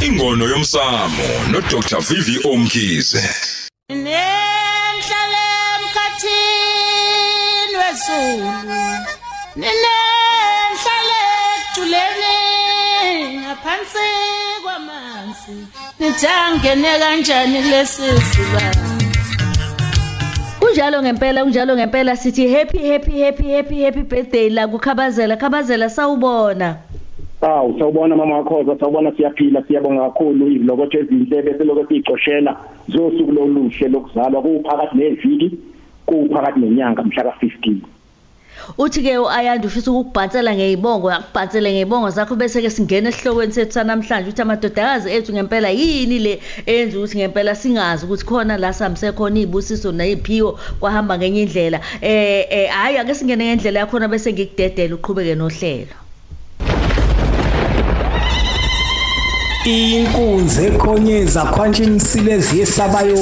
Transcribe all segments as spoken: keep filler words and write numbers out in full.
Ingono Yomsamo no Doctor V V O Mkhize. Nemhlalem khathini wezulu nemhlale tuleni ngaphansi kwamanzi nithangene kanjani lesizibani Unjalo ngempela unjalo ngempela sithi happy happy happy happy happy birthday la kukhabazela khabazela sawubona Aw sawubona mama wakhoza sawubona siyaphila siyabonga kakhulu izilokotho ezinhle bese lokotho icoshela zosuku loluhle lokuzalwa kuphakathi neviki kuphakathi nenyanga mhla ka fifteen Uthi ke uAyanda ufisa ukubhatsela ngeyibongo yakubhatsele ngeyibongo zakho bese ke singena esihlokweni sethu namhlanje uthi amadodakazi ethu ngempela yini le enza ukuthi ngempela singazi ukuthi khona la samse khona izibusiso neziphiwo kwahamba ngenye indlela eh eh hayi ake singene ngendlela yakhona bese ngikudedela uqhubeke nohlelo Inkunzi ekhonyeza khwanje imisile ziyesabayo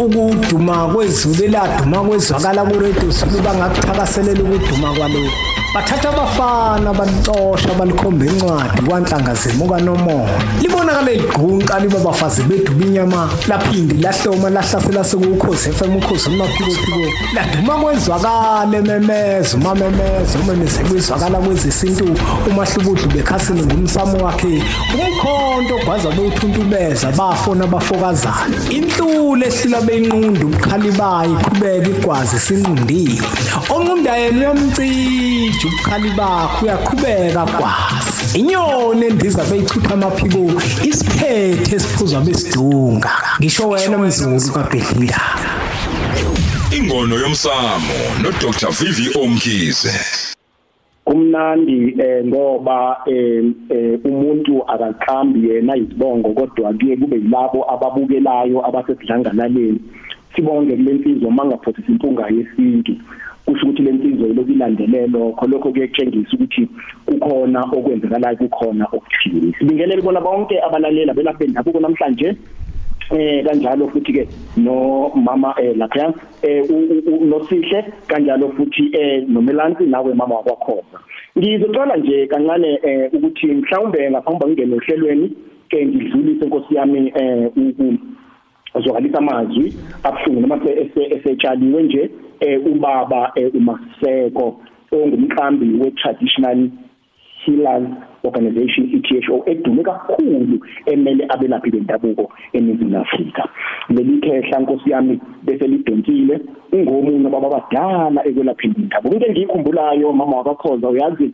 ukuduma kwezulu eladuma kwezwakala kuredo sulu bangakuthakaselela ukuduma kwalokhu bathatha abafana bantosha balikhomba incwadi kwanhlanga zemuka nomoya libonakala igqunqa liba bafazi bethu binyama laphindi lahloma lahlasela sekukhosi F M ukhosi umaphikophiko laduma kwezwakala memezo mamemezo umenesekwizwakala kwezesintu umahlubudlu bekhasini ngumsamo wakhe umkhonto Kwaza bowuthuntubeza bafona bafokazana intule ehlila benqundu ubukhalibayi iqhubeka igwazi sinqundile onqundayeni uyamcija ubukhalibayi uyaqhubeka kwazi inyoni endiza beyichitha amaphiko isiphethe esiphuzwa besidunga ngisho wena mzulu kaBhedlila Ingono Yomsamo no Doctor V V O Mkhize kumnandi eh ngoba eh umuntu akaqhambi yena izibongo kodwa kuye kube yilabo ababukelayo abasedlangalaleni sibonge kulemphizo mangaphothe impunga yesintu kusho ukuthi lemphizo lokulandelelo lokho lokho kuyetshengisa ukuthi kukhona okwenzakalayo kukhona okuthile sibingelele bona bonke abalalela belaphendla kuko namhlanje eh kanjalo futhi ke no mama eh lapha eh unosihle kanjalo futhi eh nomelanzi nawe mama wakwaKhoza ngizoqala nje kancane eh ukuthi mhlawumbe ngaphambi ngene ohlelweni ke ngidlulise inkosi yami eh uku azokalisa amazwi abuhlungu noma esechaliwe nje eh ubaba uMaseko ongumqambi we traditional healers organization E T H O edume kakhulu emele abelaphi bendabuko eNingizimu Afrika leli khehla nkosi yami bese lidontile ungomunye baba badala ekwelaphini bendabuko into engiyikhumbulayo mama wakakhoza uyazi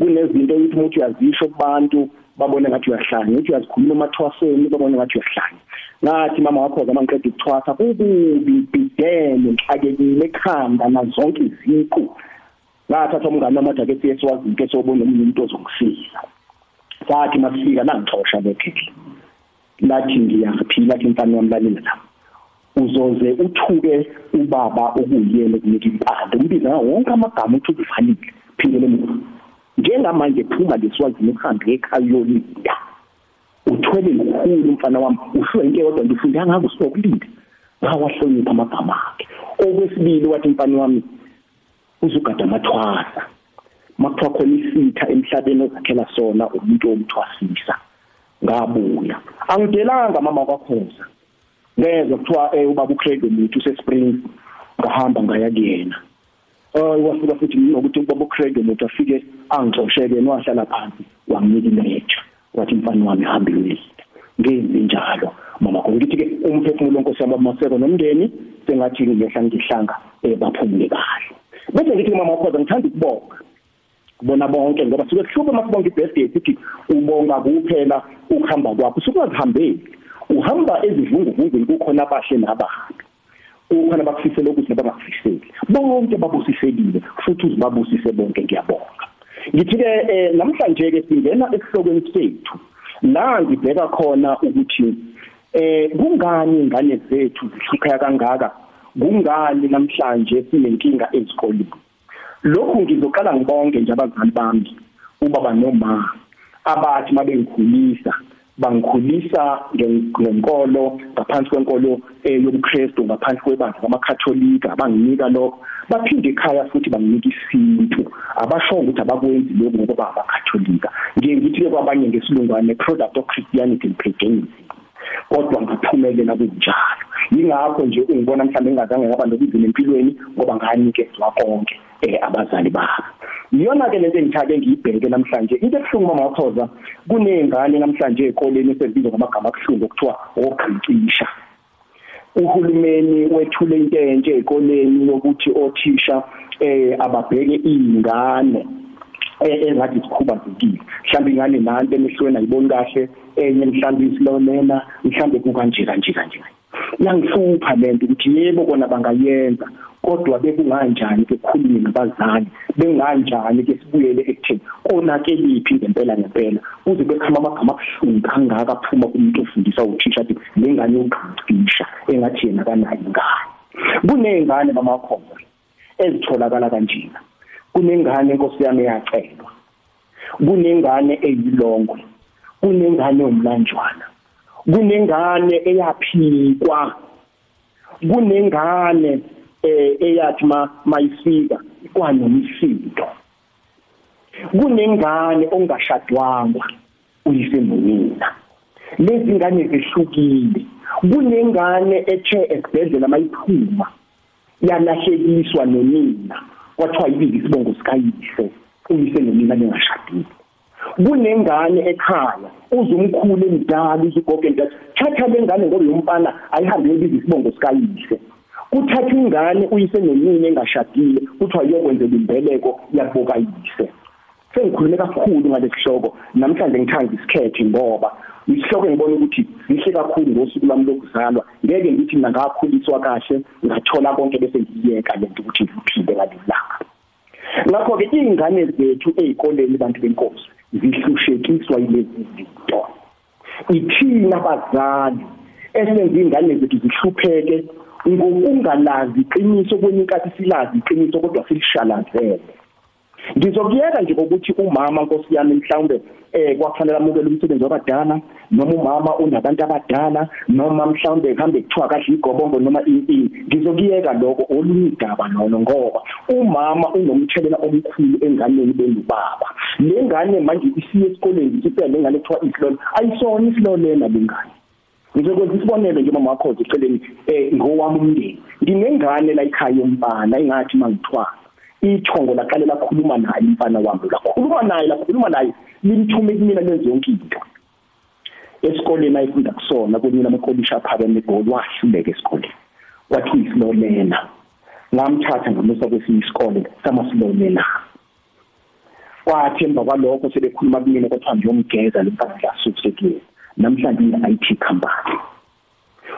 kunezinto ukuthi umuntu uyazisho kubantu babone ngathi uyahlanya uthi uyazikhuluma emathwaseni babone ngathi uyahlanya ngathi mama wakhoza mangiqeda ukuthwasa kubi bidene ngixakekile ekhanda nazonke iziqu ngathatha umngane amadaka eTS wazinke sobona umuntu ozongisiza sathi masifika nangixosha lekhehla lathi ngiyaphila ke mfana wami lalela la uzoze uthuke ubaba okuyele kunika impande umbiza wonke amagama uthi uzifanele phindele mina njengamanje phuma leswazini uhambe ekhayoni ya uthwele mkhulu umfana wami uhlwenke kodwa ngifunda ngakho sokulinda bawahlonipha amagama akhe okwesibili wathi mfana wami uzugada amathwasa makuthwakhona isitha emhlabeni ozakhela sona umuntu omthwasisa ngabuya angidelanga mama wakhoza ngeze kuthiwa ubaba uCredo Muthu seSprings ngahamba ngaya kuyena oh wasuka futhi nokuthi ubaba uCredo Muthu afike angixosheke nowahlala phansi wanginika imejo wathi mfana wami hambile ngenze njalo mama ngithi ke umphefumulo onkosi yaMamaseko nomndeni sengathi ngehla ngihlanga baphumule kahle bese ngithi mama wakhoza ngithanda ukubonga kubona bonke ngoba sike kuhlupha masibonga iBirthday sithi ubonga kuphela ukuhamba kwakho usukuzihambeli uhamba ezivunguvungweni kukhona abahle nabahambi ukhona bakufisela ukuthi nabangakufiseli bonke babusiselile futhi uzibabusise bonke ngiyabonga ngithi-ke namhlanje ke singena esihlokweni sethu la ngibheka khona ukuthi um kungani iy'ngane zethu zihlupheka kangaka kungani namhlanje sinenkinga ezikoleni lokhu ngizoqala ngibonke nje abazali bami ubaba nomama abathi mabengikhulisa bangikhulisa ngenkolo ngaphansi kwenkolo yobuKristu ngaphansi kwebandla lamakatholika banginika lokho baphinde ekhaya futhi banginika isintu abasho ukuthi abakwenzi lokho ngoba abakatholika nje ngithi ke kwabanye ngesilungwane product of Christianity and paganism kodwa ngaphumelela kunjalo yingakho nje ungibona mhlawumbe engazange ngaba nobuzini empilweni ngoba nganikezwa konke abazali babo. Iyona ke lento engithathe ngiyibheke namhlanje into ebuhlungu maMakhoza kunengane namhlanje ekoleni esebizwa ngamagama abuhlungu okuthiwa ogqinqisha. Uhulumeni wethule into entshe ekoleni yokuthi othisha eh ababheke ingane engathi sikhubazekile mhlawumbe ingane nanto emehlweni ayiboni kahle enye mhlawumbe isilonena mhlawumbe kukanje kanje kanje. Yangihlupha lento ukuthi yebo kona bangayenza kodwa bekunganjani bekukhuluma nabazali benganjani ke sibuyele ekutheni konakeliphi ngempela ngempela uze bekhama amagama abuhlungu kangaka aphuma kumuntu ofundisa uthisha athi lengane yokugqisha engathi yena kanayo ingane. Kunengane bamakhombe ezitholakala kanjena, kunengane inkosi yami yacelwa, kunengane eyilongo, kunengane yomlanjwana, kunengane eyaphikwa, kunengane eyathi mayifika kwanomsindo, kunengane ongashadwanga uyisenonina. Lezi ngane zihlukile. Kunengane ethe esibhedlela mayiphuma yalahlekiswa nonina kwathiwa yibiki isibongo sikayise uyisenonina engashadile. Kunengane ekhaya uzumkhulu emdala uzigogo entathu thatha lengane ngoba yomfana ayihambe yibiki isibongo sikayise. Uthatha ingane uyise nonina engashadile kuthiwa iyokwenzela imbeleko yaboka yise. Sengikhulume kakhulu ngalesihloko namhlanje, ngithanda isikhethe ngoba isihloko engibona ukuthi sihle kakhulu ngosuku lami lokuzalwa. Ngeke ngithi mina ngakhuliswa kahle ngathola konke bese ngiyeka lento ukuthi ngiphinde ngalilanga. Ngakho-ke iy'ngane zethu ey'koleni bantu benkosi zihlushekiswa yilezi zinto. Ithina bazali esenza iy'ngane zethu zihlupheke ngokungalazi iqiniso kwenye inkathi silazi iqiniso kodwa silishalazele. Ngizokuyeka nje ukuthi umama nkosi yami mhlawumbe eh kwafanele amukele umsebenzi wabadala noma umama unabantu abadala noma mhlawumbe kuhambe kuthiwa kahle igobongo noma impini. Ngizokuyeka lokho olunye igaba nono ngoba umama unomthelela omkhulu enganeni bengubaba. Le ngane manje isiye esikoleni isiphele ngale kuthiwa isilole ayisona isilole lena lengane. Ngizokwenza isibonelo nje mama wakho uceleni eh ngowami umndeni nginengane la ekhaya yombana engathi mangithwala ithongo laqalela ukukhuluma naye umfana wami lakhuluma naye lakhuluma naye limthume kumina lenze yonke into esikoleni ayifunda kusona kunina amakolisha aphakeme egoli wahluleka esikoleni wathi uyisilolena ngamthatha ngamusa kwesinye isikole samasilolena wathi emva kwalokho sebekhuluma kumina kwathiwa ngiyomgeza lemfana yasukusekile namhlanje I T company.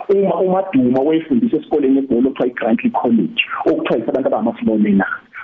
Uma uMaduma wayefundisa esikoleni eGoli kuthiwa iGrantly College okuthiwa isabantu abamasilonena.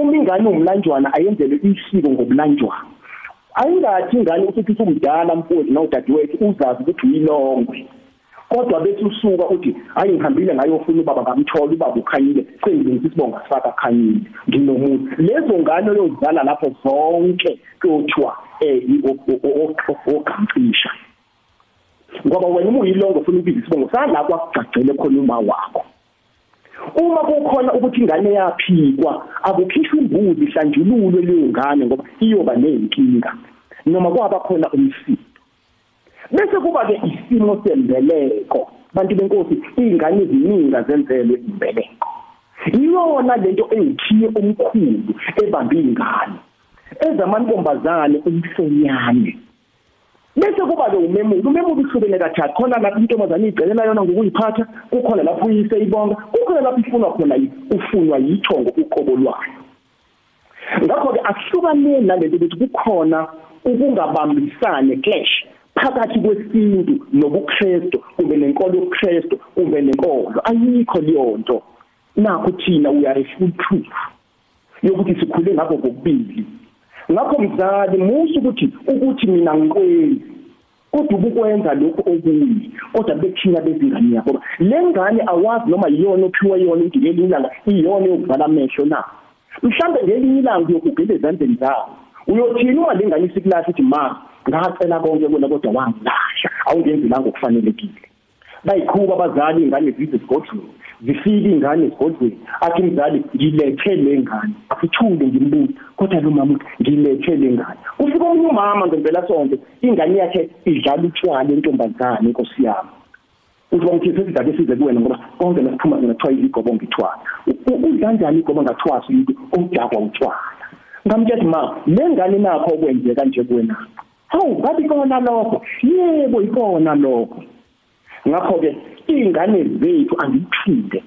Uma ingane umlanjwana ayenzelwe isiko ngobulanjwana. Ayingathi ingane ukuthi umdala mfowethu nodadewethu uzazi ukuthi yilongwe. Kodwa bethi usuka uthi hayi ngihambile ngayofuna ubaba ngamthola ubaba ukhanyile sengizenzisa isibonga sifaka khanyile nginomuntu. Lezo ngane oyozala lapho zonke kuthiwa eh ogqinqisha. Ngoba wena uma uyilongo ufuna ukubiza isibongo salapho akugcagcele khona uma wakho. Uma kukhona ukuthi ingane yaphikwa akukhishwe imbuzi ihlanjululwe leyo ngane ngoba iyoba nenkinga noma kwaba khona umsindo. Bese kuba-ke isimo sembeleko. Bantu benkosi iy'ngane eziningi zenzelwe imbeleko. Iyona lento eyithiye omkhulu ebambe iy'ngane ezamantombazane umhlonyane. Bese kuba-ke umemulo. Umemulo uhlukene kathathu. Khona lapho intombazane igcelela yona ngokuyiphatha, kukhona lapho uyise ibonga, kukhona lapho ifunwa khona ufunwa yithongo uqobo lwayo. Ngakho-ke akuhlukaneni nalento ukuthi kukhona ukungabambisane clash phakathi kwesintu nobuKristu ube nenkolo yobuKristu ube nenkolo ayikho leyonto nakho thina uyarefute yokuthi sikhule ngakho kokubili ngakho mzali musu ukuthi ukuthi mina ngiqweni kodwa ukwenza lokho okuyi kodwa bekuthina bezingane yakho lengane awazi noma iyona ophiwe yona indlela ilanga iyona yokuvala amehlo na mhlambe ngelinye ilanga yokugeleza endlini zawo uyothina ungalingani isiklasi ethi ma ngacela konke bona kodwa wangilasha awungenzilanga ngokufanelekile bayikhuba abazali ingane visit godlwe zifike ingane godlwe athi mzali ngilethe lengane akuthule ngimbuzo kodwa lo mama ngilethe lengane ufike umuntu mama ngempela sonke ingane yakhe idlala utshwala entombazane inkosi yami uzongithethe izindaba esize kuwena ngoba konke lasiphuma ngathiwa igobo ngithwala udlanjani igobo ngathwasa umuntu omdakwa utshwala ngamtshela mama lengane nakho okwenzeka nje kuwena hawu bathi kona lokho yebo ikona lokho ngakho ke ingane zethu andiphinde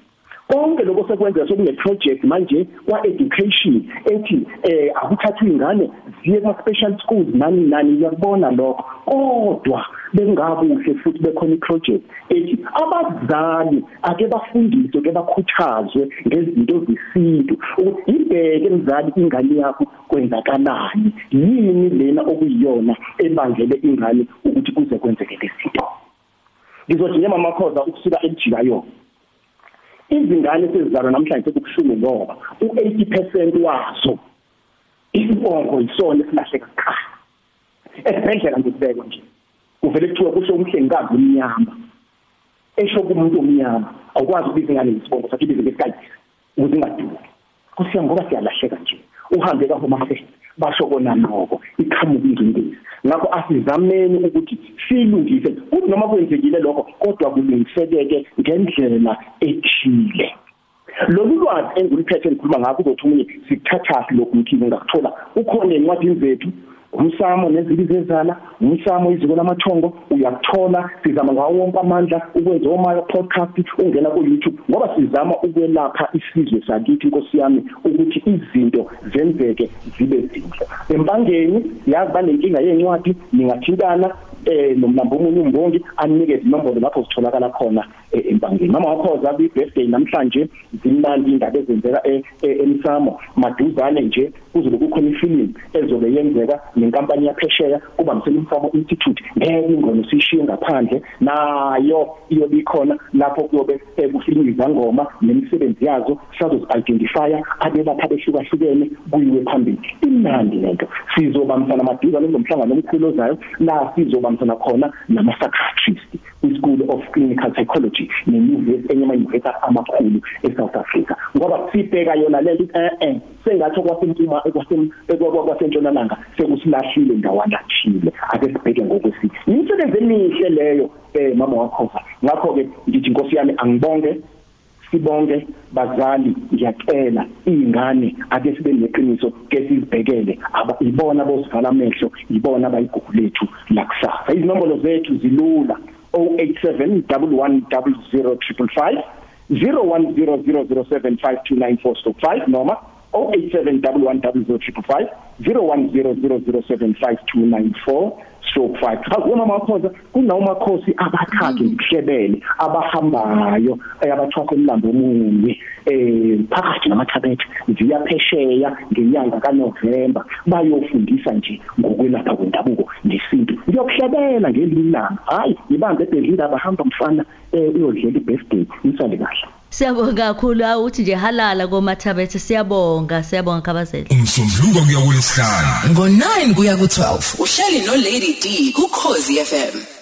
konke lokho sekwenza sokune project manje wa education ethi eh akuthatha ingane ziye kwa special schools nani nani uyabona lokho kodwa bengabuhle futhi bekhona iproject ethi abazali ake bafundiswe ke bakhuthazwe ngezinto zesintu ukuthi ibheke mzali ingane yakho kwenzakalani yini lena okuyiyona ebangele ingane ukuthi kuze kwenzeke lesinto ngizothi nje mama khoza ukusuka ejikayo izingane sezizalwa namhlanje sekubushumi ngoba u-eighty percent wazo isibongo yisona esilahle kuqala esibhedlela ngikubekwe nje uvele kuthiwa kusho umhlengikazi omnyama esho kumuntu omnyama awukwazi ukubiza ingane ngesibongo sakho ibize ngesikhathi ukuze ingaduki kusiya ngoba siyalahleka nje uhambe kahomafest basho kona noko iqhamuka ingcindezi ngakho asizameni ukuthi silungise uthi noma kwenzekile lokho kodwa kulungiseleke ngendlela ethile lolu lwazi enguliphethe ngikhuluma ngakho ukuthi umunye sikuthathathi lokhu Mkhize ngakuthola ukhona encwadini zethu umsamo nezinto zezala umsamo iziko lamathongo uyakuthola sizama ngawo wonke amandla ukwenza oma podcast ungena ku YouTube ngoba sizama ukwelapha isizwe sakithi inkosi yami ukuthi izinto zenzeke zibe zinhle empangeni yazi banenkinga yencwadi ningathintana eh nomnamba omunye umbongi anikeze inombolo lapho sitholakala khona empangeni mama wakhoza bi birthday namhlanje zimnandi indaba ezenzeka emsamo maduzane nje kuzobe kukhona ifilm ezobe yenzeka nenkampani yaphesheya kuba mselimfamo institute ngeke Ingono sishiye ngaphandle nayo iyobe ikhona lapho kuyobe ebufilimi zangoma nemisebenzi yazo sazozidentifya abelapha behlukahlukene kuyiwe phambili imnandi lento sizobambisana maduzane nomhlangano omkhulu ozayo la sizobambisana khona nama-psychiatrists kwi-School of Clinical Psychology nenyuvesi enye amanyuvesi amakhulu e-South Africa ngoba sibheka yona lento eh-eh sengathi okwasentuma kwasentshonalanga sekusilahlile ndawana thile ake sibheke ngokwesithi imisebenzi emihle leyo um mama wakhoza ngakho-ke ngithi inkosi yami angibonge sibonge bazali ngiyacela ingane ake sibe neqiniso ke sizibhekele ibona bosivala amehlo ibona abayigugu lethu lakusasa izinombolo zethu zilula zero eight seven one one zero zero five five zero one zero zero zero seven five two nine four five noma zero eight seven one one zero zero five five zero one zero zero zero seven five two nine four stroke five akuma makhoza kunawamakhosi abathathu ngihlebele abahambayo abathwako emlando omunye eh phakathi namathabethe ziyaphesheya ngenyanga kaNovember bayofundisa nje ngokwelapha kwendabuko nesintu ngiyokuhlebela ngelilanga hayi ibambe ebedlini abahamba mfana uyodlela i-birthday isale kahle siyabonga kakhulu awuthi nje halala komathabethe siyabonga siyabonga kabazeli umsombuluko kuyakulesihlanu ngo nine kuya ku twelve uhleli no Lady D kuKhozi F M.